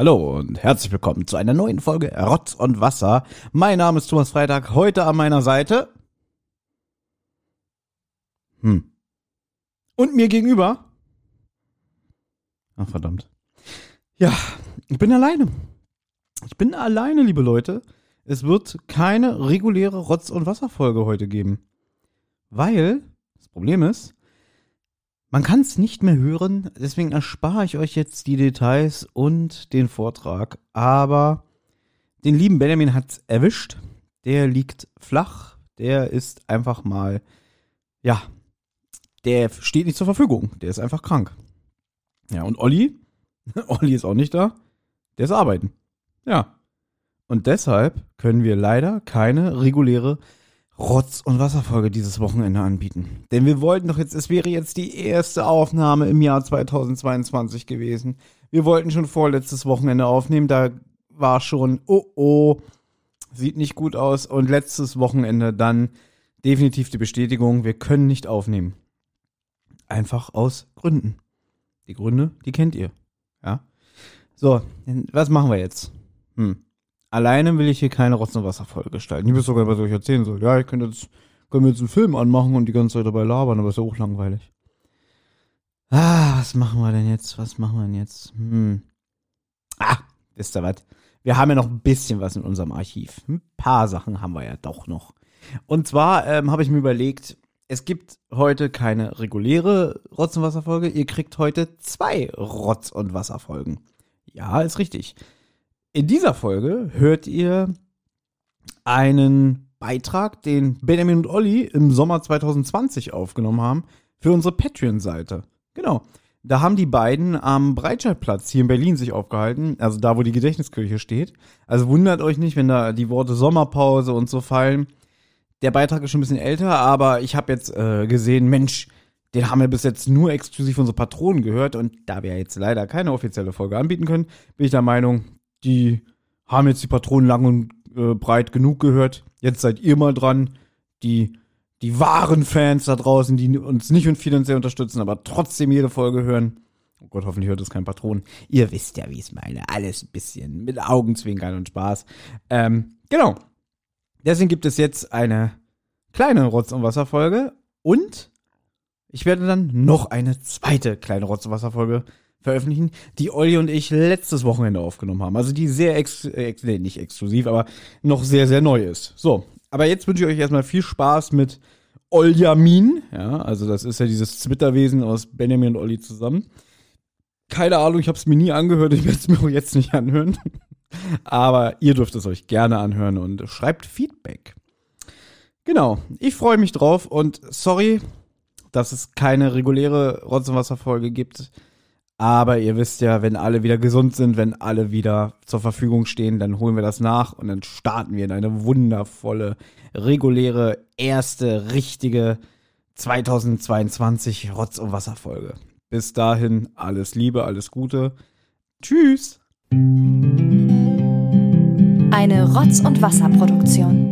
Hallo und herzlich willkommen zu einer neuen Folge Rotz und Wasser. Mein Name ist Thomas Freitag, heute an meiner Seite. Und mir gegenüber. Ach, verdammt. Ja, ich bin alleine. Ich bin alleine, liebe Leute. Es wird keine reguläre Rotz- und Wasser-Folge heute geben. Weil, das Problem ist, man kann es nicht mehr hören, deswegen erspare ich euch jetzt die Details und den Vortrag. Aber den lieben Benjamin hat es erwischt. Der liegt flach. Der ist einfach mal, ja, der steht nicht zur Verfügung. Der ist einfach krank. Ja, und Olli ist auch nicht da. Der ist arbeiten. Ja. Und deshalb können wir leider keine reguläre Rotz- und Wasserfolge dieses Wochenende anbieten. Denn wir wollten doch jetzt, es wäre jetzt die erste Aufnahme im Jahr 2022 gewesen. Wir wollten schon vorletztes Wochenende aufnehmen, da war schon, sieht nicht gut aus. Und letztes Wochenende dann definitiv die Bestätigung, wir können nicht aufnehmen. Einfach aus Gründen. Die Gründe, die kennt ihr. Ja. So, was machen wir jetzt? Alleine will ich hier keine Rotz- und Wasserfolge gestalten. Ich wüsste sogar, was ich erzählen soll. Ja, ich können wir jetzt einen Film anmachen und die ganze Zeit dabei labern, aber ist ja auch langweilig. Was machen wir denn jetzt? Wisst ihr was? Wir haben ja noch ein bisschen was in unserem Archiv. Ein paar Sachen haben wir ja doch noch. Und zwar habe ich mir überlegt, es gibt heute keine reguläre Rotz- und Wasserfolge. Ihr kriegt heute 2 Rotz- und Wasserfolgen. Ja, ist richtig. In dieser Folge hört ihr einen Beitrag, den Benjamin und Olli im Sommer 2020 aufgenommen haben für unsere Patreon-Seite. Genau, da haben die beiden am Breitscheidplatz hier in Berlin sich aufgehalten, also da, wo die Gedächtniskirche steht. Also wundert euch nicht, wenn da die Worte Sommerpause und so fallen. Der Beitrag ist schon ein bisschen älter, aber ich habe jetzt gesehen, Mensch, den haben wir bis jetzt nur exklusiv unsere Patronen gehört. Und da wir jetzt leider keine offizielle Folge anbieten können, bin ich der Meinung, die haben jetzt die Patronen lang und breit genug gehört. Jetzt seid ihr mal dran. Die wahren Fans da draußen, die uns nicht finanziell unterstützen, aber trotzdem jede Folge hören. Oh Gott, hoffentlich hört das kein Patron. Ihr wisst ja, wie ich es meine. Alles ein bisschen mit Augenzwinkern und Spaß. Genau. Deswegen gibt es jetzt eine kleine Rotz- und Wasserfolge. Und ich werde dann noch eine zweite kleine Rotz- und Wasserfolge veröffentlichen, die Olli und ich letztes Wochenende aufgenommen haben. Also die sehr, nicht exklusiv, aber noch sehr, sehr neu ist. So, aber jetzt wünsche ich euch erstmal viel Spaß mit Olljamin. Ja, also das ist ja dieses Twitterwesen aus Benjamin und Olli zusammen. Keine Ahnung, ich habe es mir nie angehört, ich werde es mir auch jetzt nicht anhören. Aber ihr dürft es euch gerne anhören und schreibt Feedback. Genau, ich freue mich drauf und sorry, dass es keine reguläre Rotz- und Wasser-Folge gibt. Aber ihr wisst ja, wenn alle wieder gesund sind, wenn alle wieder zur Verfügung stehen, dann holen wir das nach und dann starten wir in eine wundervolle, reguläre, erste, richtige 2022 Rotz- und Wasser-Folge. Bis dahin, alles Liebe, alles Gute. Tschüss! Eine Rotz- und Wasser-Produktion.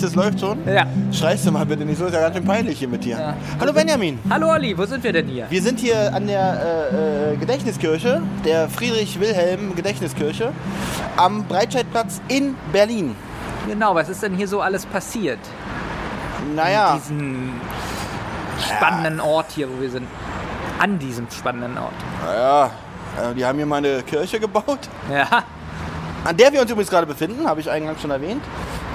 Das läuft schon? Ja. Schreist du mal bitte nicht so, ist ja ganz schön peinlich hier mit dir. Ja. Hallo Benjamin. Hallo Olli, wo sind wir denn hier? Wir sind hier an der Gedächtniskirche, der Friedrich-Wilhelm-Gedächtniskirche am Breitscheidplatz in Berlin. Genau, was ist denn hier so alles passiert? Naja. An diesem spannenden Ort. Naja, die haben hier mal eine Kirche gebaut. Ja. An der wir uns übrigens gerade befinden, habe ich eingangs schon erwähnt.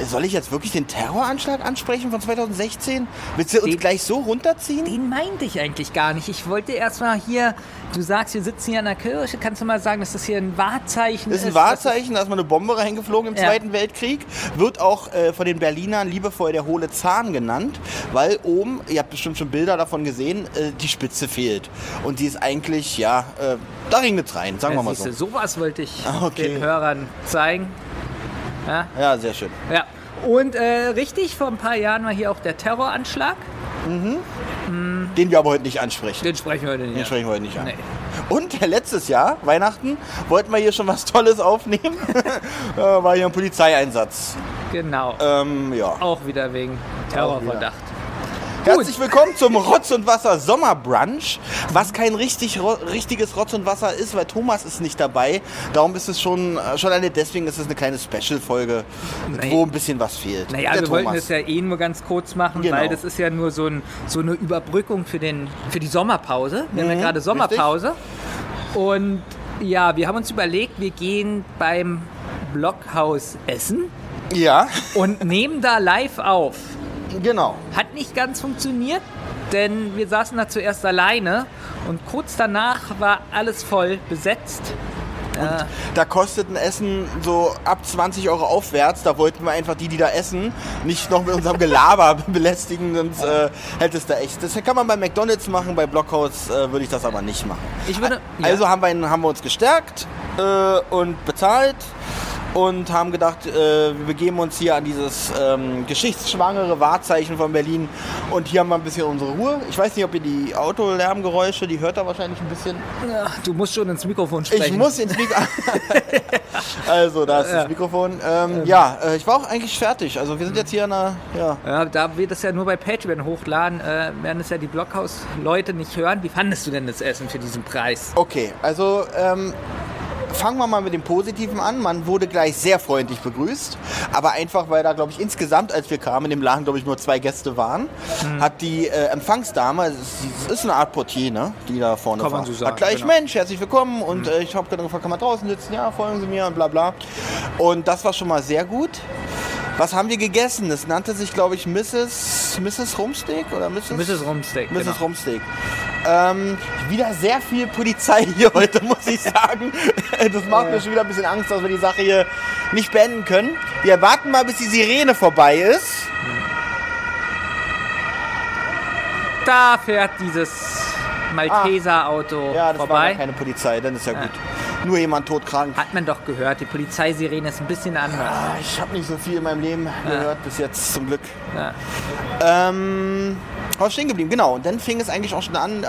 Soll ich jetzt wirklich den Terroranschlag ansprechen von 2016? Willst du uns gleich so runterziehen? Den meinte ich eigentlich gar nicht. Ich wollte erst mal hier, du sagst, wir sitzen hier in der Kirche, kannst du mal sagen, dass das hier ein Wahrzeichen ist? Das ist ein Wahrzeichen, da ist mal eine Bombe reingeflogen im Zweiten Weltkrieg. Wird auch von den Berlinern liebevoll der hohle Zahn genannt, weil oben, ihr habt bestimmt schon Bilder davon gesehen, die Spitze fehlt. Und die ist eigentlich, da regnet es rein, sagen wir mal so. So was wollte ich den Hörern zeigen. Ja, sehr schön. Ja. Und richtig, vor ein paar Jahren war hier auch der Terroranschlag. Mhm. Den wir aber heute nicht ansprechen. Den sprechen wir heute nicht an. Nee. Und letztes Jahr, Weihnachten, wollten wir hier schon was Tolles aufnehmen. War hier ein Polizeieinsatz. Genau. Auch wieder wegen Terrorverdacht. Herzlich willkommen zum Rotz und Wasser Sommerbrunch, was kein richtiges Rotz und Wasser ist, weil Thomas ist nicht dabei. Darum ist es deswegen ist es eine kleine Special-Folge, wo ein bisschen was fehlt. Naja, wir wollten das ja nur ganz kurz machen, weil das ist ja nur so eine Überbrückung für die Sommerpause. Wir haben ja gerade Sommerpause. Richtig. Und ja, wir haben uns überlegt, wir gehen beim Blockhouse essen. Ja. Und nehmen da live auf. Genau. Hat nicht ganz funktioniert, denn wir saßen da zuerst alleine und kurz danach war alles voll besetzt. Und da kostet ein Essen so ab 20 Euro aufwärts. Da wollten wir einfach die da essen, nicht noch mit unserem Gelaber belästigen. Sonst hättest du echt. Das kann man bei McDonald's machen, bei Blockhouse würde ich das aber nicht machen. Also haben wir uns gestärkt und bezahlt. Und haben gedacht, wir begeben uns hier an dieses geschichtsschwangere Wahrzeichen von Berlin. Und hier haben wir ein bisschen unsere Ruhe. Ich weiß nicht, ob ihr die Autolärmgeräusche, die hört ihr wahrscheinlich ein bisschen. Ja, du musst schon ins Mikrofon sprechen. Ich muss ins Mikrofon. Also, da ist das Mikrofon. Ich war auch eigentlich fertig. Also, wir sind jetzt hier in einer... Ja. Ja, da wir das ja nur bei Patreon hochladen, werden es ja die Blockhaus-Leute nicht hören. Wie fandest du denn das Essen für diesen Preis? Okay, also... fangen wir mal mit dem Positiven an. Man wurde gleich sehr freundlich begrüßt. Aber einfach, weil da, glaube ich, insgesamt, als wir kamen, in dem Laden, glaube ich, nur 2 Gäste waren, hat die Empfangsdame, das ist eine Art Portier, ne, die da vorne war, hat gleich, Mensch, herzlich willkommen. Und ich habe gerade gefragt, kann man draußen sitzen? Ja, folgen Sie mir und bla bla. Und das war schon mal sehr gut. Was haben wir gegessen? Das nannte sich, glaube ich, Mrs. Rumsteak oder Mrs. Rumsteak. Mrs. Genau. Rumsteak. Wieder sehr viel Polizei hier heute, muss ich sagen. Das macht mir schon wieder ein bisschen Angst, dass wir die Sache hier nicht beenden können. Wir warten mal, bis die Sirene vorbei ist. Da fährt dieses Malteser-Auto vorbei. Ja, das war ja keine Polizei, dann ist ja gut. Nur jemand todkrank. Hat man doch gehört, die Polizeisirene ist ein bisschen anders. Ja, ich habe nicht so viel in meinem Leben gehört bis jetzt, zum Glück. Ja. Stehen geblieben, genau. Und dann fing es eigentlich auch schon an,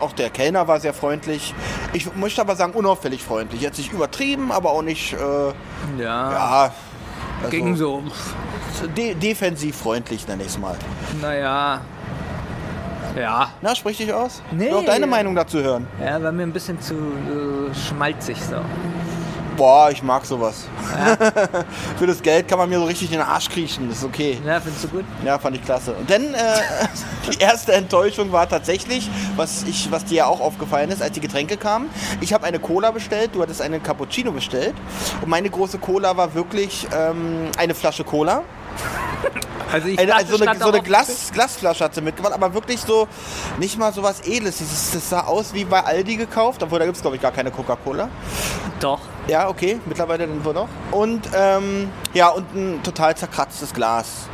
auch der Kellner war sehr freundlich. Ich möchte aber sagen, unauffällig freundlich. Jetzt nicht übertrieben, aber auch nicht... Also ging so. Defensiv freundlich, nenne ich es mal. Naja... Ja. Na, sprich dich aus. Nee. Ich will auch deine Meinung dazu hören. Ja, war mir ein bisschen zu schmalzig so. Boah, ich mag sowas. Ja. Für das Geld kann man mir so richtig in den Arsch kriechen, das ist okay. Ja, findest du gut? Ja, fand ich klasse. Und dann, die erste Enttäuschung war tatsächlich, was dir ja auch aufgefallen ist, als die Getränke kamen. Ich habe eine Cola bestellt, du hattest einen Cappuccino bestellt. Und meine große Cola war wirklich eine Flasche Cola. Also eine Glasflasche hat sie mitgebracht, aber wirklich so, nicht mal so was Edles. Das sah aus wie bei Aldi gekauft, obwohl da gibt es, glaube ich, gar keine Coca-Cola. Doch. Ja, okay, mittlerweile dann wohl doch. Und und ein total zerkratztes Glas.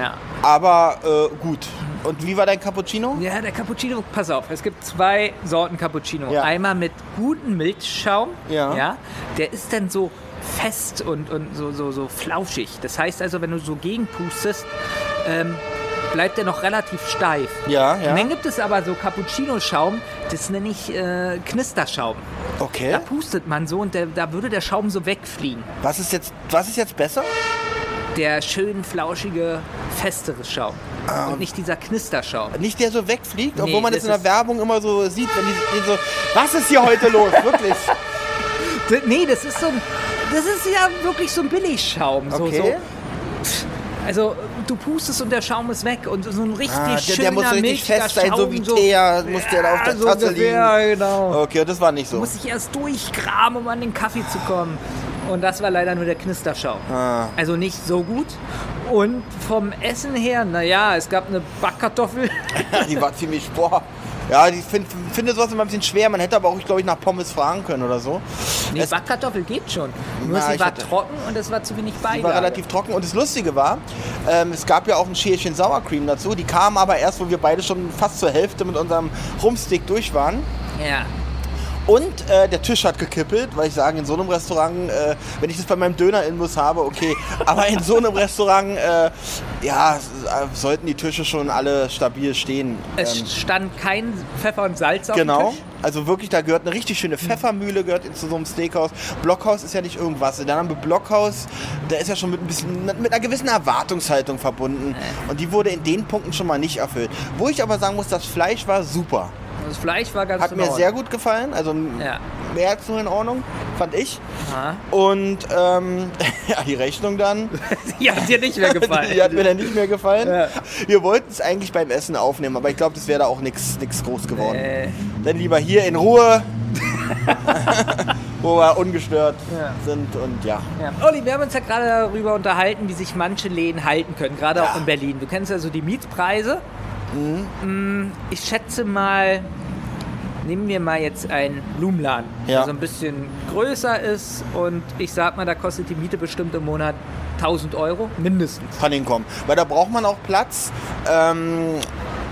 Ja. Aber gut. Und wie war dein Cappuccino? Ja, der Cappuccino, pass auf, es gibt 2 Sorten Cappuccino. Ja. Einmal mit gutem Milchschaum, der ist dann so fest und so flauschig. Das heißt also, wenn du so gegenpustest, bleibt der noch relativ steif. Ja. Und dann gibt es aber so Cappuccino-Schaum, das nenne ich Knisterschaum. Okay. Da pustet man so und da würde der Schaum so wegfliegen. Was ist jetzt besser? Der schön flauschige, festere Schaum. Und nicht dieser Knisterschaum. Nicht der so wegfliegt, obwohl man das in der Werbung immer so sieht, wenn die so, was ist hier heute los? Wirklich. Nee, das ist so ein... Das ist ja wirklich so ein Billigschaum. Okay. So. Also du pustest und der Schaum ist weg und so ein richtig schöner Milch. Der muss richtig fest sein, so wie Thea muss der auf der Tasse liegen. Ja, genau. Okay, das war nicht so. Muss ich erst durchkramen, um an den Kaffee zu kommen. Und das war leider nur der Knisterschaum. Ah. Also nicht so gut. Und vom Essen her, naja, es gab eine Backkartoffel. Die war ziemlich, boah. Ja, ich finde sowas immer ein bisschen schwer. Man hätte aber auch, glaube ich, nach Pommes fragen können oder so. Nee, Backkartoffel geht schon. Nur na, sie war trocken und es war zu wenig Beilage. Sie war relativ trocken. Und das Lustige war, es gab ja auch ein Schälchen Sour Cream dazu. Die kamen aber erst, wo wir beide schon fast zur Hälfte mit unserem Rumsteak durch waren. Ja. Und der Tisch hat gekippelt, weil ich sage, in so einem Restaurant, wenn ich das bei meinem Döner-Inbus habe, okay, aber in so einem Restaurant, ja, sollten die Tische schon alle stabil stehen. Es stand kein Pfeffer und Salz auf dem Tisch. Genau, also wirklich, da gehört eine richtig schöne Pfeffermühle, gehört zu so einem Steakhouse. Blockhouse ist ja nicht irgendwas, der Name Blockhouse, der ist ja schon mit ein bisschen, mit einer gewissen Erwartungshaltung verbunden und die wurde in den Punkten schon mal nicht erfüllt. Wo ich aber sagen muss, das Fleisch war super. Das Fleisch war ganz in Ordnung. Hat mir sehr gut gefallen, also ja. Mehr als nur in Ordnung, fand ich. Aha. Und ja, die Rechnung dann. Die hat dir nicht mehr gefallen. Die hat mir dann nicht mehr gefallen. Ja. Wir wollten es eigentlich beim Essen aufnehmen, aber ich glaube, das wäre da auch nichts groß geworden. Dann lieber hier in Ruhe, wo wir ungestört sind und Olli, wir haben uns ja gerade darüber unterhalten, wie sich manche Läden halten können, gerade auch in Berlin. Du kennst ja so die Mietpreise. Ich schätze mal, nehmen wir mal jetzt einen Blumenladen, der so ein bisschen größer ist und ich sag mal, da kostet die Miete bestimmt im Monat 1000 Euro mindestens. Kann hinkommen, weil da braucht man auch Platz,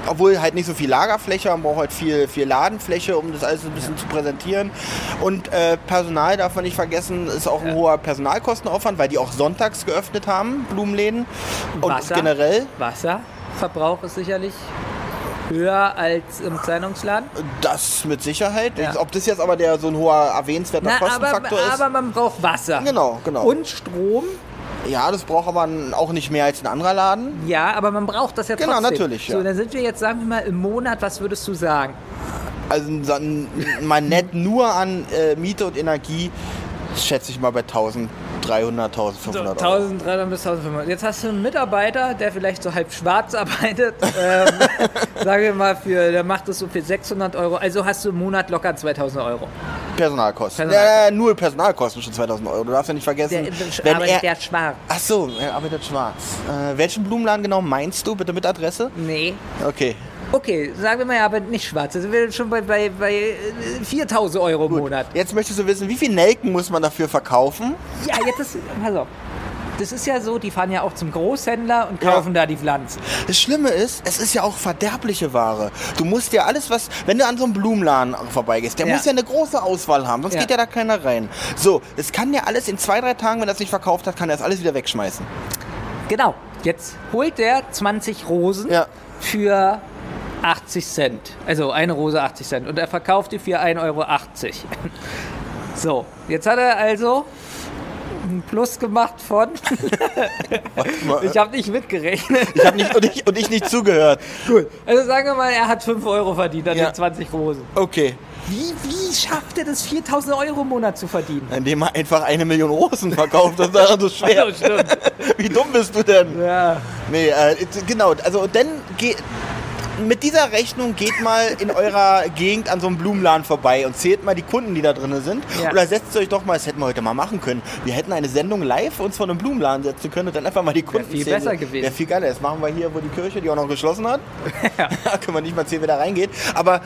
obwohl halt nicht so viel Lagerfläche, man braucht halt viel Ladenfläche, um das alles ein bisschen zu präsentieren. Und Personal darf man nicht vergessen, ist auch ein hoher Personalkostenaufwand, weil die auch sonntags geöffnet haben, Blumenläden. Und generell Wasserverbrauch ist sicherlich höher als im Kleinungsladen. Das mit Sicherheit. Ja. Ob das jetzt aber so ein hoher erwähnenswerter Kostenfaktor ist. Aber man braucht Wasser. Genau. Und Strom. Ja, das braucht man auch nicht mehr als ein anderer Laden. Ja, aber man braucht das ja trotzdem. Genau, natürlich. Ja. So, dann sind wir jetzt, sagen wir mal, im Monat, was würdest du sagen? Also mal nett nur an Miete und Energie, schätze ich mal bei 1.300, 1.500 Euro. 1.300 bis 1.500. Jetzt hast du einen Mitarbeiter, der vielleicht so halb schwarz arbeitet. Sagen wir mal, der macht das so für 600 Euro. Also hast du im Monat locker 2.000 Euro. Personalkosten. Nur Personalkosten schon 2.000 Euro. Du darfst ja nicht vergessen. Der schwarz. Ach so, er arbeitet schwarz. Welchen Blumenladen genau meinst du? Bitte mit Adresse? Nee. Okay, sagen wir mal, er arbeitet nicht schwarz. Also wir sind schon bei 4.000 Euro im Monat. Jetzt möchtest du wissen, wie viel Nelken muss man dafür verkaufen? Ja, jetzt ist... Also, das ist ja so, die fahren ja auch zum Großhändler und kaufen da die Pflanzen. Das Schlimme ist, es ist ja auch verderbliche Ware. Du musst ja alles, wenn du an so einem Blumenladen vorbeigehst, der muss ja eine große Auswahl haben, sonst geht ja da keiner rein. So, das kann ja alles in 2-3 Tagen, wenn er es nicht verkauft hat, kann er das alles wieder wegschmeißen. Genau. Jetzt holt der 20 Rosen für 80 Cent. Also eine Rose 80 Cent. Und er verkauft die für 1,80 Euro. So, jetzt hat er also einen Plus gemacht von... Ich habe nicht mitgerechnet. Ich habe nicht zugehört. Gut, also sagen wir mal, er hat 5 Euro verdient an den 20 Rosen. Okay. Wie schafft er das, 4.000 Euro im Monat zu verdienen? Indem er einfach 1 Million Rosen verkauft. Das ist daran so schwer. Also, stimmt. Wie dumm bist du denn? Ja. Nee, genau. Also dann geht... Mit dieser Rechnung geht mal in eurer Gegend an so einem Blumenladen vorbei und zählt mal die Kunden, die da drin sind. Ja. Oder setzt euch doch mal, das hätten wir heute mal machen können. Wir hätten eine Sendung live uns vor einem Blumenladen setzen können und dann einfach mal die Kunden zählen. Wäre viel besser gewesen. Wäre viel geiler. Das machen wir hier, wo die Kirche, die auch noch geschlossen hat. Ja. Da können wir nicht mal zählen, wer da reingeht. Aber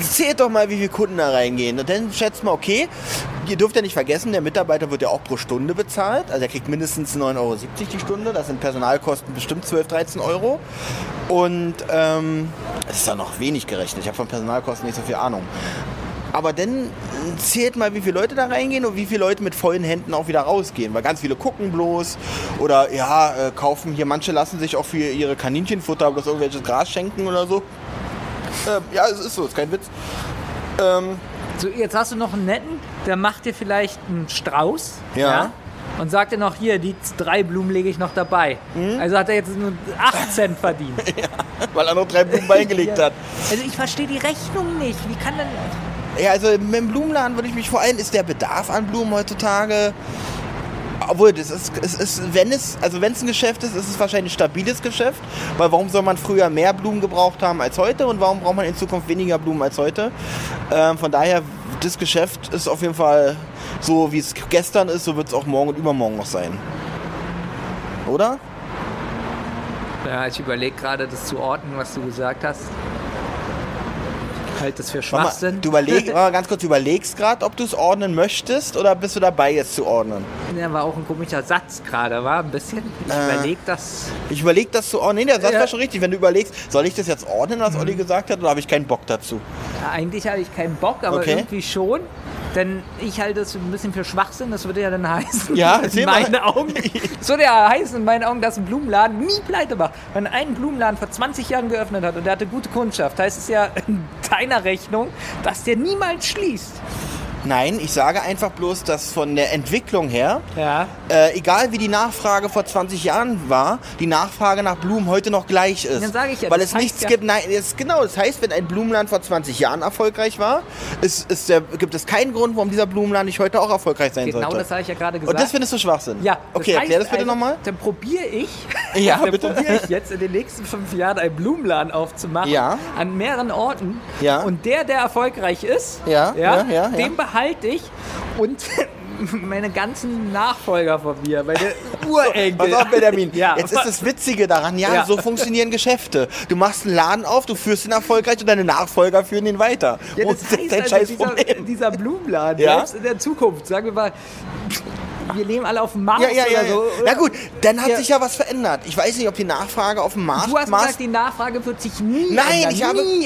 zählt doch mal, wie viele Kunden da reingehen. Und dann schätzt mal, okay, ihr dürft ja nicht vergessen, der Mitarbeiter wird ja auch pro Stunde bezahlt. Also er kriegt mindestens 9,70 Euro die Stunde. Das sind Personalkosten bestimmt 12, 13 Euro. Und es ist ja noch wenig gerechnet. Ich habe von Personalkosten nicht so viel Ahnung. Aber dann zählt mal, wie viele Leute da reingehen und wie viele Leute mit vollen Händen auch wieder rausgehen. Weil ganz viele gucken bloß oder kaufen hier. Manche lassen sich auch für ihre Kaninchenfutter bloß irgendwelches Gras schenken oder so. Ja, es ist so, ist kein Witz. So, jetzt hast du noch einen netten, der macht dir vielleicht einen Strauß. Ja. Und sagt dir noch, hier, die 3 Blumen lege ich noch dabei. Also hat er jetzt nur 8 Cent verdient. Ja, weil er noch 3 Blumen beigelegt hat. Also ich verstehe die Rechnung nicht. Wie kann denn... Ja, also im Blumenladen würde ich mich vor allem... Ist der Bedarf an Blumen heutzutage... obwohl, wenn es ein Geschäft ist, ist es wahrscheinlich ein stabiles Geschäft, weil warum soll man früher mehr Blumen gebraucht haben als heute und warum braucht man in Zukunft weniger Blumen als heute? Von daher, das Geschäft ist auf jeden Fall so, wie es gestern ist, so wird es auch morgen und übermorgen noch sein. Oder? Ja, ich überlege gerade, das zu ordnen, was du gesagt hast. Halt das für Schwachsinn. Du überlegst gerade, ob du es ordnen möchtest oder bist du dabei, es zu ordnen? Ja, war auch ein komischer Satz gerade, war ein bisschen. Ich überlege das zu ordnen. Nee, der Satz war schon richtig. Wenn du überlegst, soll ich das jetzt ordnen, was Olli gesagt hat, oder habe ich keinen Bock dazu? Ja, eigentlich habe ich keinen Bock, aber irgendwie schon. Denn ich halte es ein bisschen für Schwachsinn, das würde ja dann heißen, in meinen Augen, dass ein Blumenladen nie pleite macht. Wenn ein Blumenladen vor 20 Jahren geöffnet hat und der hatte gute Kundschaft, heißt es ja in deiner Rechnung, dass der niemals schließt. Nein, ich sage einfach bloß, dass von der Entwicklung her, egal wie die Nachfrage vor 20 Jahren war, die Nachfrage nach Blumen heute noch gleich ist. Dann sage ich ja, weil es nichts gibt. Nein, das heißt, wenn ein Blumenladen vor 20 Jahren erfolgreich war, gibt es keinen Grund, warum dieser Blumenladen nicht heute auch erfolgreich sein sollte. Genau, das habe ich ja gerade gesagt. Und das findest du Schwachsinn? Ja. Okay, erklär das bitte nochmal. Dann probiere ich jetzt in den nächsten 5 Jahren einen Blumenladen aufzumachen, an mehreren Orten. Ja. Und der erfolgreich ist, den halte ich und meine ganzen Nachfolger von mir, meine Urenkel. Pass auf, Benjamin, jetzt ist das Witzige daran, so funktionieren Geschäfte. Du machst einen Laden auf, du führst ihn erfolgreich und deine Nachfolger führen ihn weiter. Ja, das heißt, dieser Blumenladen, selbst in der Zukunft, sagen wir mal, wir leben alle auf dem Mars oder so. Na gut, dann hat sich ja was verändert. Ich weiß nicht, ob die Nachfrage auf dem Mars... Du hast gesagt, die Nachfrage wird sich nie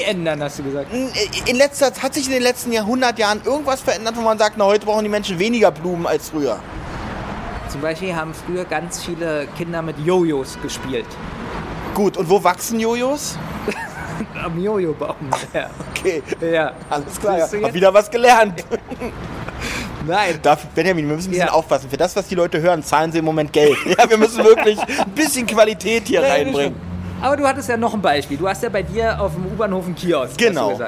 ändern, hast du gesagt. Hat sich in den letzten 100 Jahren irgendwas verändert, wo man sagt, na, heute brauchen die Menschen weniger Blumen als früher? Zum Beispiel haben früher ganz viele Kinder mit Jojos gespielt. Gut, und wo wachsen Jojos? Am Jojo-Baum. Ja. Okay, alles klar. Hab wieder was gelernt. Nein. Benjamin, wir müssen ein bisschen aufpassen. Für das, was die Leute hören, zahlen sie im Moment Geld. Ja, wir müssen wirklich ein bisschen Qualität hier reinbringen. Aber du hattest ja noch ein Beispiel. Du hast ja bei dir auf dem U-Bahnhof einen Kiosk. Genau.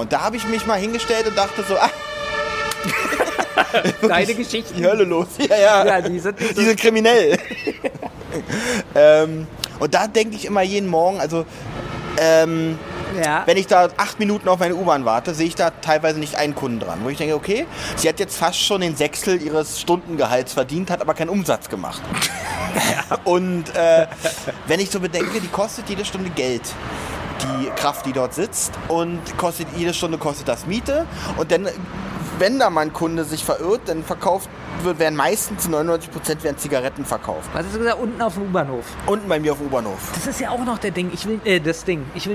Und da habe ich mich mal hingestellt und dachte so, deine Geschichten. Die Hölle los. Ja, die sind kriminell. Und da denke ich immer jeden Morgen, also... Wenn ich da 8 Minuten auf meine U-Bahn warte, sehe ich da teilweise nicht einen Kunden dran. Wo ich denke, okay, sie hat jetzt fast schon den 1/6 ihres Stundengehalts verdient, hat aber keinen Umsatz gemacht. Und wenn ich so bedenke, die kostet jede Stunde Geld. Die Kraft, die dort sitzt, und jede Stunde kostet das Miete. Und dann, wenn da mal ein Kunde sich verirrt, dann werden meistens 99% werden Zigaretten verkauft. Was hast du gesagt? Unten auf dem U-Bahnhof? Unten bei mir auf dem U-Bahnhof. Das ist ja auch noch das Ding. Ich will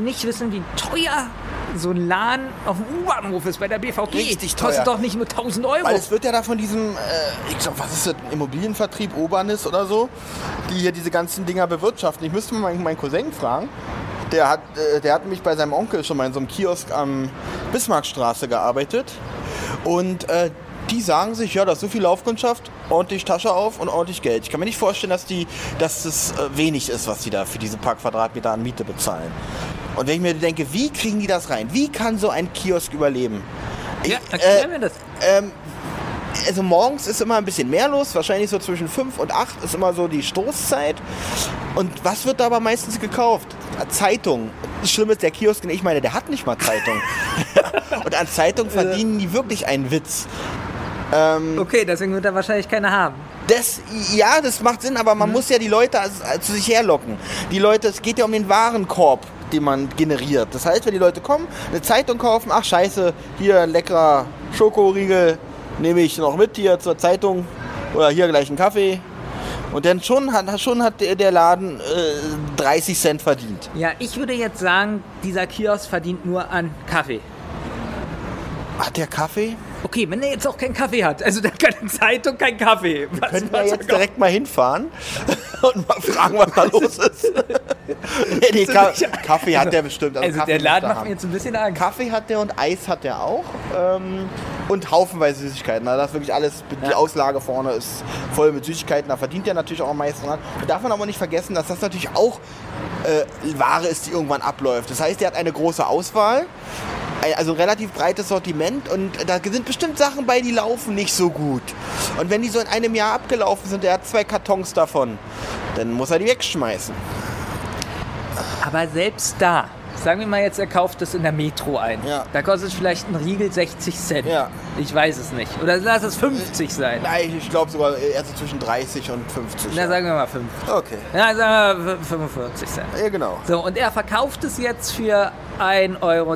nicht wissen, wie teuer so ein Laden auf dem U-Bahnhof ist bei der BVG. Richtig teuer. Kostet doch nicht nur 1.000 €. Weil es wird ja da von diesem, ich glaube, was ist das, Immobilienvertrieb, Obernis oder so, die hier diese ganzen Dinger bewirtschaften. Ich müsste mal meinen Cousin fragen. Der hat nämlich bei seinem Onkel schon mal in so einem Kiosk am Bismarckstraße gearbeitet. Und die sagen sich, da ist so viel Laufkundschaft, ordentlich Tasche auf und ordentlich Geld. Ich kann mir nicht vorstellen, dass das wenig ist, was die da für diese paar Quadratmeter an Miete bezahlen. Und wenn ich mir denke, wie kriegen die das rein? Wie kann so ein Kiosk überleben? Erklär mir das. Also morgens ist immer ein bisschen mehr los, wahrscheinlich so zwischen 5 und 8 ist immer so die Stoßzeit. Und was wird da aber meistens gekauft? Zeitung. Das Schlimme ist, der Kiosk, ich meine, der hat nicht mal Zeitung. Und an Zeitung verdienen die wirklich einen Witz. Okay, deswegen wird er wahrscheinlich keine haben. Das macht Sinn, aber man muss ja die Leute zu sich herlocken. Die Leute, es geht ja um den Warenkorb, den man generiert. Das heißt, wenn die Leute kommen, eine Zeitung kaufen, ach scheiße, hier ein leckerer Schokoriegel, nehme ich noch mit hier zur Zeitung oder hier gleich einen Kaffee. Und dann schon hat der Laden 30 Cent verdient. Ja, ich würde jetzt sagen, dieser Kiosk verdient nur an Kaffee. Hat der Kaffee? Okay, wenn er jetzt auch keinen Kaffee hat. Also der hat keine Zeitung, keinen Kaffee. Wir könnten ja jetzt direkt mal hinfahren und mal fragen, was da los ist. Nee, Kaffee hat der bestimmt. Also der Laden macht mir jetzt ein bisschen Angst. Kaffee hat der und Eis hat der auch. Und haufenweise Süßigkeiten. Also das ist wirklich alles, die Auslage vorne ist voll mit Süßigkeiten. Da verdient der natürlich auch am meisten dran. Und darf man aber nicht vergessen, dass das natürlich auch Ware ist, die irgendwann abläuft. Das heißt, der hat eine große Auswahl. also ein relativ breites Sortiment und da sind bestimmt Sachen bei, die laufen nicht so gut. Und wenn die so in einem Jahr abgelaufen sind, er hat 2 Kartons davon, dann muss er die wegschmeißen. Aber selbst da, sagen wir mal jetzt, er kauft das in der Metro ein. Ja. Da kostet vielleicht ein Riegel 60 Cent. Ja. Ich weiß es nicht. Oder lass es 50 sein. Nein, ich glaube sogar erst zwischen 30 und 50. Na, ja. Sagen wir mal 50. Okay. Na, sagen wir mal 45 Cent. Ja, genau. So, und er verkauft es jetzt für 1,20 Euro.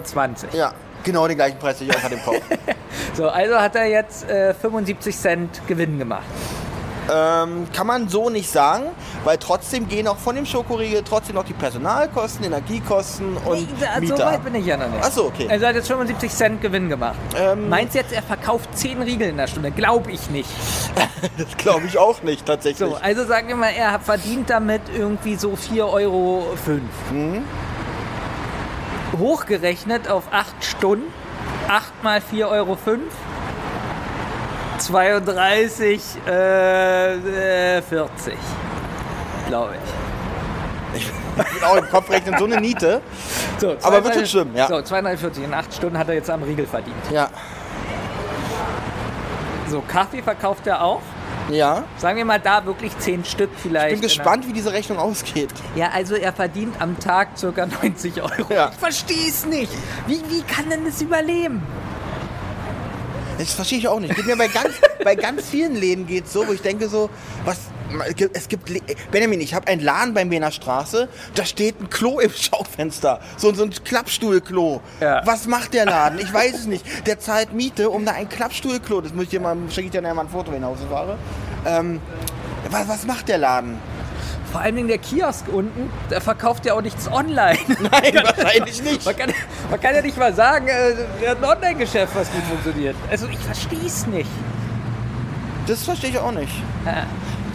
Ja, genau den gleichen Preis, den ich auch gerade im Kauf. So, also hat er jetzt 75 Cent Gewinn gemacht. Kann man so nicht sagen, weil trotzdem gehen auch von dem Schokoriegel trotzdem noch die Personalkosten, Energiekosten und Mieter. So weit bin ich ja noch nicht. Achso, okay. Also hat jetzt 75 Cent Gewinn gemacht. Meinst du jetzt, er verkauft 10 Riegel in der Stunde? Glaube ich nicht. Das glaube ich auch nicht, tatsächlich. So, also sagen wir mal, er verdient damit irgendwie so 4,05 Euro. Mhm. Hochgerechnet auf 8 Stunden, 8 mal 4,05 Euro. 40, glaube ich. Ich bin auch im Kopf rechnen, so eine Niete. So, aber wird schon schlimm, ja. So, 2,40 in 8 Stunden hat er jetzt am Riegel verdient. Ja. So, Kaffee verkauft er auch. Ja. Sagen wir mal da wirklich 10 Stück vielleicht. Ich bin gespannt, wie diese Rechnung ausgeht. Ja, also er verdient am Tag ca. 90 Euro. Ja. Ich verstehe es nicht. Wie kann denn das überleben? Das verstehe ich auch nicht. Geht mir bei ganz vielen Läden geht es so, wo ich denke so, was, es gibt, Benjamin, ich habe einen Laden bei Wiener Straße, da steht ein Klo im Schaufenster. So ein Klappstuhlklo. Ja. Was macht der Laden? Ich weiß es nicht. Der zahlt Miete, um da ein Klappstuhlklo, das muss ich dir mal, schicke ich dir nachher mal ein Foto, wenn ich nach Hause fahre. Was macht der Laden? Vor allem der Kiosk unten, der verkauft ja auch nichts online. Nein, wahrscheinlich nicht. Man kann ja nicht mal sagen, der hat ein Online-Geschäft, was gut funktioniert. Also ich verstehe es nicht. Das verstehe ich auch nicht. Ja.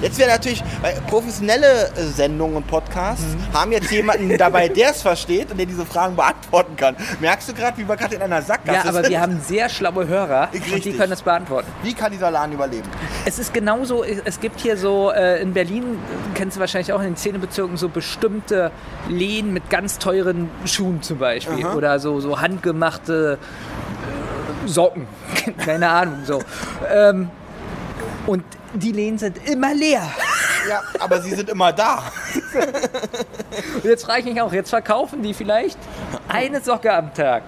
Jetzt wäre natürlich, weil professionelle Sendungen und Podcasts haben jetzt jemanden dabei, der es versteht und der diese Fragen beantworten kann. Merkst du gerade, wie wir gerade in einer Sackgasse sind? Ja, aber wir haben sehr schlaue Hörer und die können das beantworten. Wie kann dieser Laden überleben? Es ist genauso, es gibt hier so in Berlin, kennst du wahrscheinlich auch in den Szenebezirken, so bestimmte Läden mit ganz teuren Schuhen zum Beispiel. Aha. Oder so handgemachte Socken. Keine Ahnung, so. Und die Läden sind immer leer. Ja, aber sie sind immer da. Und jetzt frage ich mich auch, jetzt verkaufen die vielleicht eine Socke am Tag.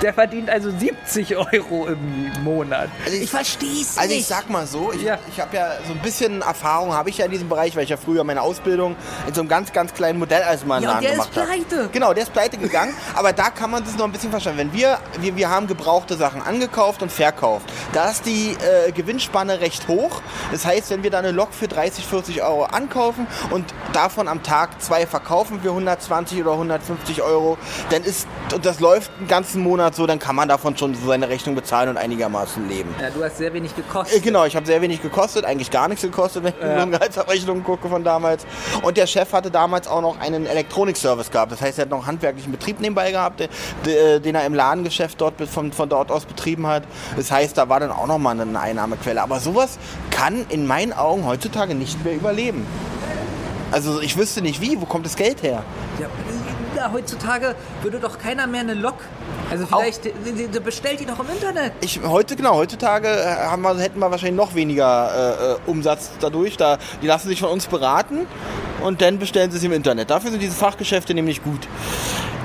Der verdient also 70 Euro im Monat. Also ich verstehe es nicht. Also ich sag mal so, ich habe ja so ein bisschen Erfahrung, habe ich ja in diesem Bereich, weil ich ja früher meine Ausbildung in so einem ganz, ganz kleinen Modelleisenbahn gemacht habe. Ja, und der ist pleite. Genau, der ist pleite gegangen, aber da kann man das noch ein bisschen verstehen. Wenn wir haben gebrauchte Sachen angekauft und verkauft. Da ist die Gewinnspanne recht hoch. Das heißt, wenn wir da eine Lok für 30, 40 Euro ankaufen und davon am Tag 2 verkaufen für 120 oder 150 Euro, dann und das läuft einen ganzen Monat so, dann kann man davon schon so seine Rechnung bezahlen und einigermaßen leben. Ja, du hast sehr wenig gekostet. Genau, ich habe sehr wenig gekostet, eigentlich gar nichts gekostet, wenn ich in die Gehaltsabrechnung gucke von damals. Und der Chef hatte damals auch noch einen Elektronikservice gehabt. Das heißt, er hat noch einen handwerklichen Betrieb nebenbei gehabt, den er im Ladengeschäft dort von dort aus betrieben hat. Das heißt, da war dann auch noch mal eine Einnahmequelle. Aber sowas kann in meinen Augen heutzutage nicht mehr überleben. Also ich wüsste nicht wie, wo kommt das Geld her? Ja, heutzutage würde doch keiner mehr eine Lok. Also vielleicht bestellt die doch im Internet. Heutzutage hätten wir wahrscheinlich noch weniger Umsatz dadurch. Die lassen sich von uns beraten und dann bestellen sie es im Internet. Dafür sind diese Fachgeschäfte nämlich gut.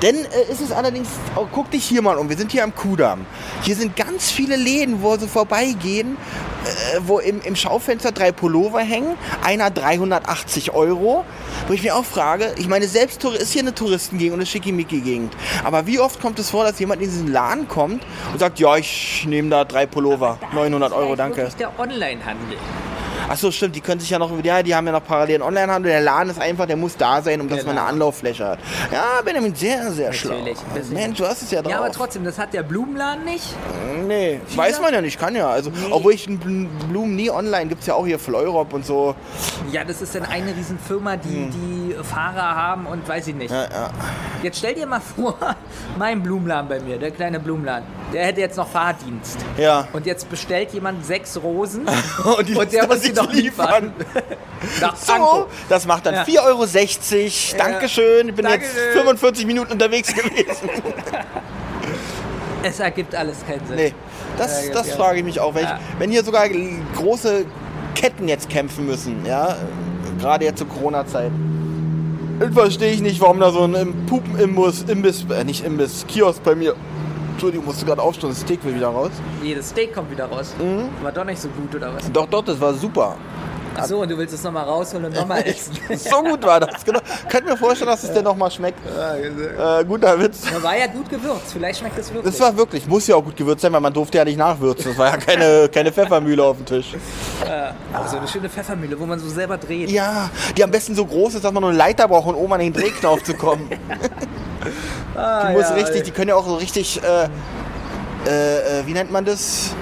Denn ist es allerdings, guck dich hier mal um, wir sind hier am Kudamm. Hier sind ganz viele Läden, wo sie vorbeigehen, wo im Schaufenster 3 Pullover hängen, einer 380 Euro. Wo ich mir auch frage, ich meine, selbst ist hier eine Touristengegend und eine Schickimicki-Gegend. Aber wie oft kommt es vor, dass jemand in diesen Laden kommt und sagt, ja, ich nehme da 3 Pullover, 900 Euro, danke. Das ist der Onlinehandel. Achso, stimmt, die können sich ja noch, ja, die haben ja noch parallelen Onlinehandel. Der Laden ist einfach, der muss da sein, dass man eine Anlauffläche hat. Ja, Benjamin, sehr, sehr schlau. Mensch, du hast es ja drauf. Ja, aber trotzdem, das hat der Blumenladen nicht? Nee, weiß man ja nicht, kann ja. Also, nee. Obwohl ich Blumen nie online, gibt es ja auch hier Fleurop und so. Ja, das ist dann eine Riesenfirma, die Fahrer haben und weiß ich nicht. Ja, ja. Jetzt stell dir mal vor, mein Blumenladen bei mir, der kleine Blumenladen, der hätte jetzt noch Fahrdienst. Ja. Und jetzt bestellt jemand 6 Rosen und der muss die noch liefern. So, das macht dann 4,60 €. Dankeschön, ich bin jetzt 45 Minuten unterwegs gewesen. Es ergibt alles keinen Sinn. Nee, das frage ich mich auch. Wenn hier sogar große Ketten jetzt kämpfen müssen, ja, gerade jetzt zur Corona-Zeit. Verstehe ich nicht, warum da so ein Kiosk bei mir. Entschuldigung, musst du gerade aufstehen, das Steak will wieder raus. Nee, das Steak kommt wieder raus. Mhm. War doch nicht so gut, oder was? Doch, das war super. Achso, und du willst es nochmal rausholen und nochmal essen. So gut war das, genau. Könnt mir vorstellen, dass es dir nochmal schmeckt. Guter Witz. Das war ja gut gewürzt, vielleicht schmeckt es wirklich. Das war wirklich, muss ja auch gut gewürzt sein, weil man durfte ja nicht nachwürzen. Das war ja keine Pfeffermühle auf dem Tisch. Aber so eine schöne Pfeffermühle, wo man so selber dreht. Ja, die am besten so groß ist, dass man nur einen Leiter braucht, um an den Drehknauf zu kommen. Die können ja auch so richtig, wie nennt man das?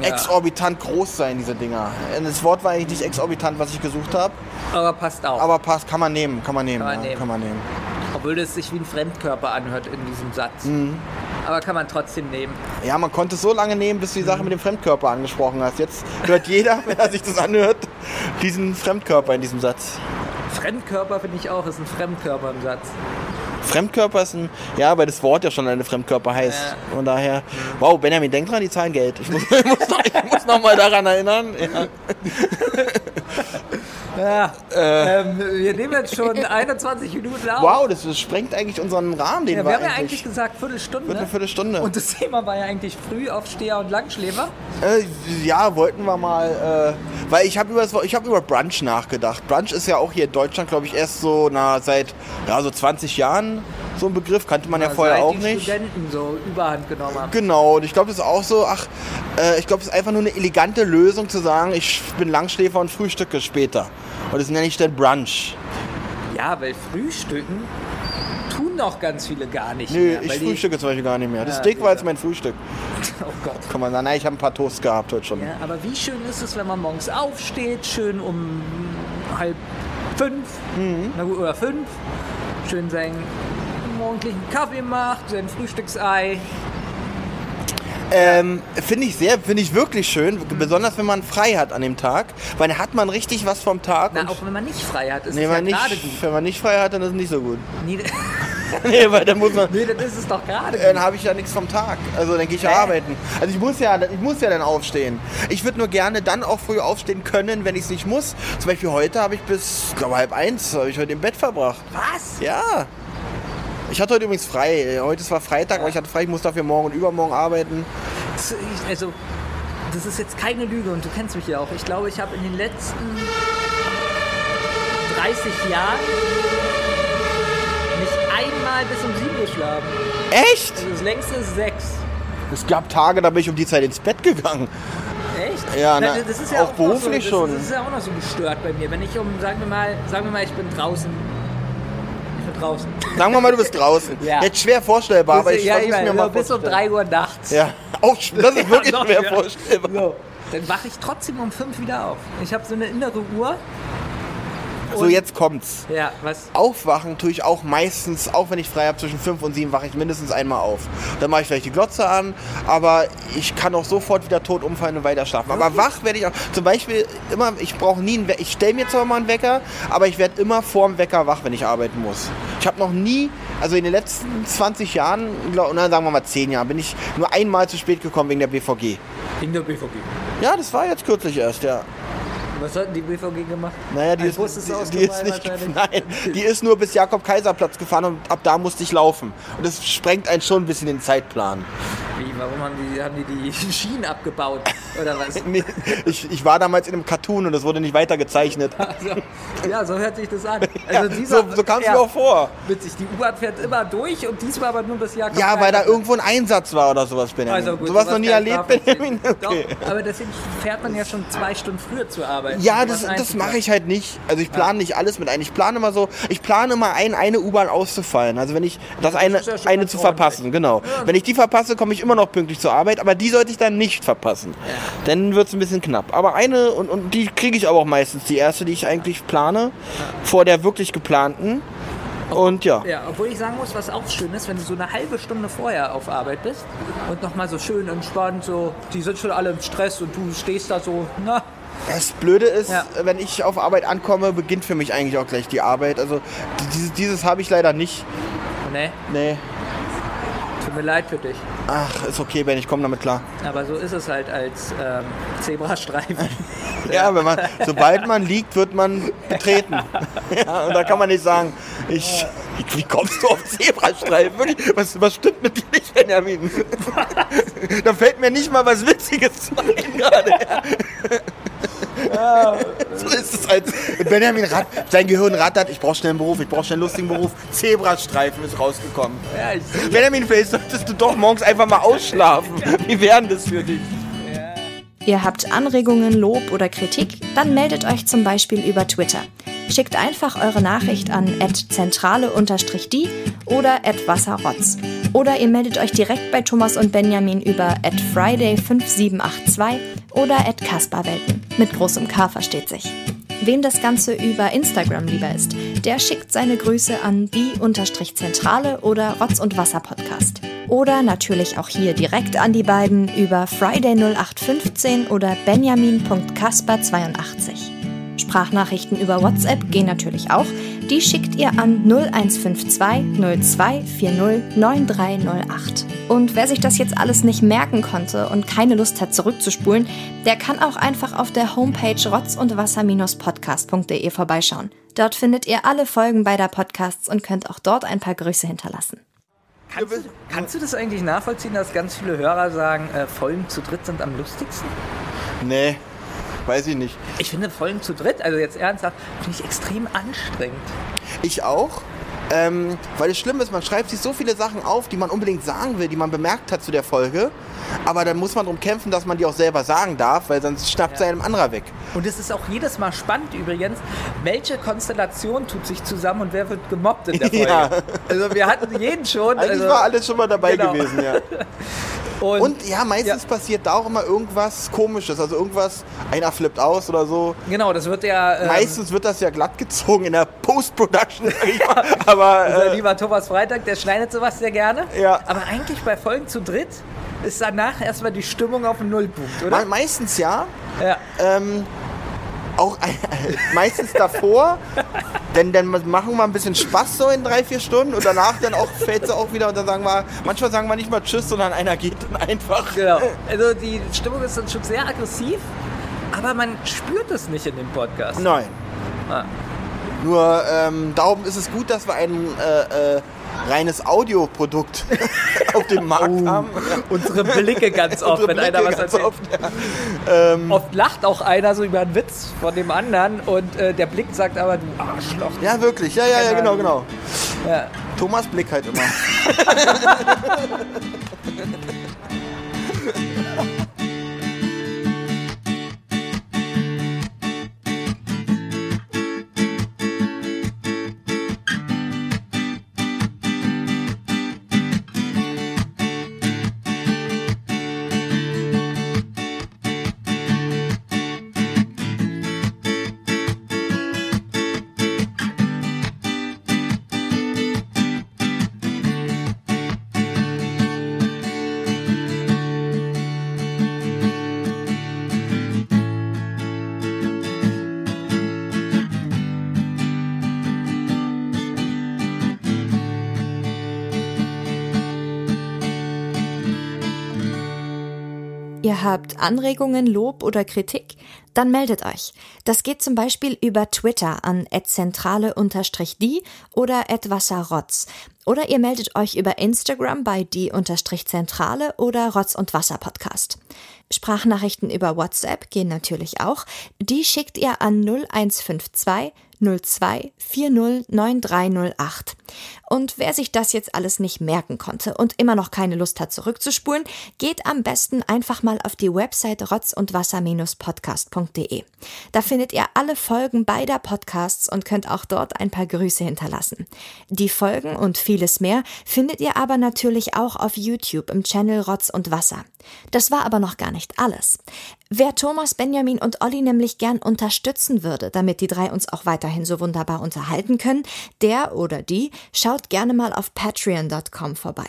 Ja. Exorbitant groß sein, diese Dinger. Das Wort war eigentlich nicht exorbitant, was ich gesucht habe. Aber passt auch. Aber passt, kann man nehmen. Obwohl es sich wie ein Fremdkörper anhört in diesem Satz. Mhm. Aber kann man trotzdem nehmen. Ja, man konnte es so lange nehmen, bis du die Sache mit dem Fremdkörper angesprochen hast. Jetzt hört jeder, wenn er sich das anhört, diesen Fremdkörper in diesem Satz. Fremdkörper finde ich auch, ist ein Fremdkörper im Satz. Fremdkörper ist ein... Ja, weil das Wort ja schon eine Fremdkörper heißt. Ja. Von daher... Wow, Benjamin, denk dran, die zahlen Geld. Ich muss nochmal daran erinnern. Ja. Wir nehmen jetzt schon 21 Minuten auf. Wow, das sprengt eigentlich unseren Rahmen, den wir haben ja eigentlich gesagt, Viertelstunde. Viertelstunde. Und das Thema war ja eigentlich Frühaufsteher und Langschläfer. Ja, wollten wir mal... weil ich habe über Brunch nachgedacht. Brunch ist ja auch hier in Deutschland, glaube ich, erst so seit 20 Jahren so ein Begriff. Kannte man ja vorher auch nicht. Studenten so Überhand genommen haben. Genau, und ich glaube, das ist auch so, ich glaube, es ist einfach nur eine elegante Lösung zu sagen, ich bin Langschläfer und frühstücke später. Und das nenne ich dann Brunch. Ja, weil frühstücken tun noch ganz viele gar nicht mehr. Nee, ich frühstücke zum Beispiel gar nicht mehr. Das Steak war jetzt mein Frühstück. Oh Gott. Kann man sagen, nein, ich habe ein paar Toast gehabt heute schon. Ja, aber wie schön ist es, wenn man morgens aufsteht, schön um 4:30, oder 5, schön seinen morgendlichen Kaffee macht, sein Frühstücksei. Finde ich wirklich schön, besonders wenn man frei hat an dem Tag, weil dann hat man richtig was vom Tag. Na, auch wenn man nicht frei hat, ist es gerade gut. Wenn man nicht frei hat, dann ist es nicht so gut. Nee, weil dann muss man... Nee, dann ist es doch gerade gut. Dann habe ich ja nichts vom Tag, also dann gehe ich arbeiten. Also ich muss ja dann aufstehen. Ich würde nur gerne dann auch früh aufstehen können, wenn ich es nicht muss. Zum Beispiel heute habe ich bis, glaube ich, 1:30 habe ich heute im Bett verbracht. Was? Ja. Ich hatte heute übrigens frei. Heute war Freitag, aber ich hatte frei. Ich muss dafür morgen und übermorgen arbeiten. Also, das ist jetzt keine Lüge und du kennst mich ja auch. Ich glaube, ich habe in den letzten 30 Jahren nicht einmal bis um 7 geschlafen. Echt? Also das längste ist 6. Es gab Tage, da bin ich um die Zeit ins Bett gegangen. Echt? Ja, na, das ist ja auch beruflich so, schon. Das ist ja auch noch so gestört bei mir. Wenn ich sagen wir mal, ich bin draußen. Draußen. Sagen wir mal, du bist draußen. Ja. Jetzt schwer vorstellbar, aber ich mir mal bis um 3 Uhr nachts. Ja, auch, das ist wirklich schwer vorstellbar. So. Dann wache ich trotzdem um 5 wieder auf. Ich habe so eine innere Uhr. So, jetzt kommt's. Ja, was? Aufwachen tue ich auch meistens, auch wenn ich frei habe, zwischen 5 und 7 wache ich mindestens einmal auf. Dann mache ich vielleicht die Glotze an, aber ich kann auch sofort wieder tot umfallen und weiter schlafen. Aber wach werde ich auch, zum Beispiel immer, ich brauche nie einen Wecker, ich stelle mir zwar mal einen Wecker, aber ich werde immer vorm Wecker wach, wenn ich arbeiten muss. Ich habe noch nie, also in den letzten 20 Jahren, oder sagen wir mal 10 Jahren, bin ich nur einmal zu spät gekommen wegen der BVG. Wegen der BVG? Ja, das war jetzt kürzlich erst, ja. Was hat die BVG gemacht? Naja, die ist nur bis Jakob-Kaiser-Platz gefahren und ab da musste ich laufen. Und das sprengt einen schon ein bisschen den Zeitplan. Wie, warum haben die Schienen abgebaut oder was? Nee, ich war damals in einem Cartoon und das wurde nicht weitergezeichnet. Also, ja, so hört sich das an. Also so kam es mir auch vor. Witzig, die U-Bahn fährt immer durch und diesmal aber nur bis Jakob-Kaiser. Ja, weil da irgendwo ein Einsatz war oder sowas, Benjamin. Also gut, sowas noch nie erlebt, Benjamin. Okay. Doch, aber deswegen fährt man ja schon 2 Stunden früher zur Arbeit. Ja, das mache ich halt nicht. Also ich plane nicht alles mit ein. Ich plane immer eine U-Bahn auszufallen. Also wenn ich eine zu verpassen, genau. Wenn ich die verpasse, komme ich immer immer noch pünktlich zur Arbeit, aber die sollte ich dann nicht verpassen. Dann wird es ein bisschen knapp. Aber eine, und die kriege ich aber auch meistens, die erste, die ich eigentlich plane, vor der wirklich geplanten. Und ja. Ja, obwohl ich sagen muss, was auch schön ist, wenn du so eine halbe Stunde vorher auf Arbeit bist und nochmal so schön entspannt, so, die sind schon alle im Stress und du stehst da so, na. Das Blöde ist, wenn ich auf Arbeit ankomme, beginnt für mich eigentlich auch gleich die Arbeit. Also dieses habe ich leider nicht. Nee? Nee. Tut mir leid für dich. Ach, ist okay, Ben, ich komme damit klar. Aber so ist es halt als Zebrastreifen. Ja, wenn man, sobald man liegt, wird man betreten. Ja, und da kann man nicht sagen, wie kommst du auf Zebrastreifen? Wirklich, was stimmt mit dir nicht, Benjamin? Was? Da fällt mir nicht mal was Witziges ein gerade. Ja. So ist es halt. Benjamin, sein Gehirn rattert, ich brauche schnell einen Beruf, ich brauche schnell einen lustigen Beruf. Zebrastreifen ist rausgekommen. Ja, Benjamin, vielleicht solltest du doch morgens einfach mal ausschlafen. Wie wäre das für dich? Ja. Ihr habt Anregungen, Lob oder Kritik? Dann meldet euch zum Beispiel über Twitter. Schickt einfach eure Nachricht an @zentrale_die oder @WasserRotz. Oder ihr meldet euch direkt bei Thomas und Benjamin über @friday5782 oder @Kasperwelten. Mit großem K versteht sich. Wem das Ganze über Instagram lieber ist, der schickt seine Grüße an die_zentrale oder rotzundwasserpodcast. Oder natürlich auch hier direkt an die beiden über friday0815 oder benjamin.kasper82. Sprachnachrichten über WhatsApp gehen natürlich auch. Die schickt ihr an 0152 0240 9308. Und wer sich das jetzt alles nicht merken konnte und keine Lust hat zurückzuspulen, der kann auch einfach auf der Homepage rotzundwasser-podcast.de vorbeischauen. Dort findet ihr alle Folgen beider Podcasts und könnt auch dort ein paar Grüße hinterlassen. Kannst du das eigentlich nachvollziehen, dass ganz viele Hörer sagen, Folgen zu dritt sind am lustigsten? Nee. Weiß ich nicht. Ich finde Folgen zu dritt, also jetzt ernsthaft, finde ich extrem anstrengend. Ich auch, weil das Schlimme ist, man schreibt sich so viele Sachen auf, die man unbedingt sagen will, die man bemerkt hat zu der Folge, aber dann muss man darum kämpfen, dass man die auch selber sagen darf, weil sonst schnappt es einem anderer weg. Und es ist auch jedes Mal spannend übrigens, welche Konstellation tut sich zusammen und wer wird gemobbt in der Folge. Ja. Also wir hatten jeden schon. Eigentlich war alles schon mal dabei gewesen, ja. Und ja, meistens passiert da auch immer irgendwas Komisches, also irgendwas, einer flippt aus oder so. Genau, das wird ja... meistens wird das ja glatt gezogen in der Post-Production, sag ich mal. Aber, unser lieber Thomas Freitag, der schneidet sowas sehr gerne. Ja. Aber eigentlich bei Folgen zu dritt ist danach erstmal die Stimmung auf den Nullpunkt, oder? Meistens ja. Auch meistens davor, dann machen wir ein bisschen Spaß so in 3-4 Stunden und danach dann auch fällt es auch wieder und dann sagen wir nicht mal Tschüss, sondern einer geht dann einfach. Genau. Also die Stimmung ist dann schon sehr aggressiv, aber man spürt es nicht in dem Podcast. Nein. Ah. Nur darum ist es gut, dass wir einen reines Audioprodukt auf dem Markt haben. Unsere Blicke ganz oft, wenn einer was erzählt. Oft lacht auch einer so über einen Witz von dem anderen und der Blick sagt aber, du Arschloch. Ja, wirklich. Ja, genau. Ja. Thomas Blick halt immer. Ihr habt Anregungen, Lob oder Kritik? Dann meldet euch. Das geht zum Beispiel über Twitter an @zentrale_die oder @WasserRotz. Oder ihr meldet euch über Instagram bei die_zentrale oder rotzundwasserpodcast. Sprachnachrichten über WhatsApp gehen natürlich auch. Die schickt ihr an 0152 0240 9308. Und wer sich das jetzt alles nicht merken konnte und immer noch keine Lust hat zurückzuspulen, geht am besten einfach mal auf die Website rotzundwasser-podcast.de. Da findet ihr alle Folgen beider Podcasts und könnt auch dort ein paar Grüße hinterlassen. Die Folgen und vieles mehr findet ihr aber natürlich auch auf YouTube im Channel Rotz und Wasser. Das war aber noch gar nicht alles. Wer Thomas, Benjamin und Olli nämlich gern unterstützen würde, damit die drei uns auch weiterhin so wunderbar unterhalten können, der oder die schaut gerne mal auf patreon.com vorbei.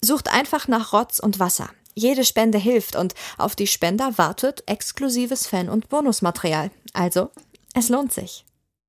Sucht einfach nach Rotz und Wasser. Jede Spende hilft und auf die Spender wartet exklusives Fan- und Bonusmaterial. Also, es lohnt sich.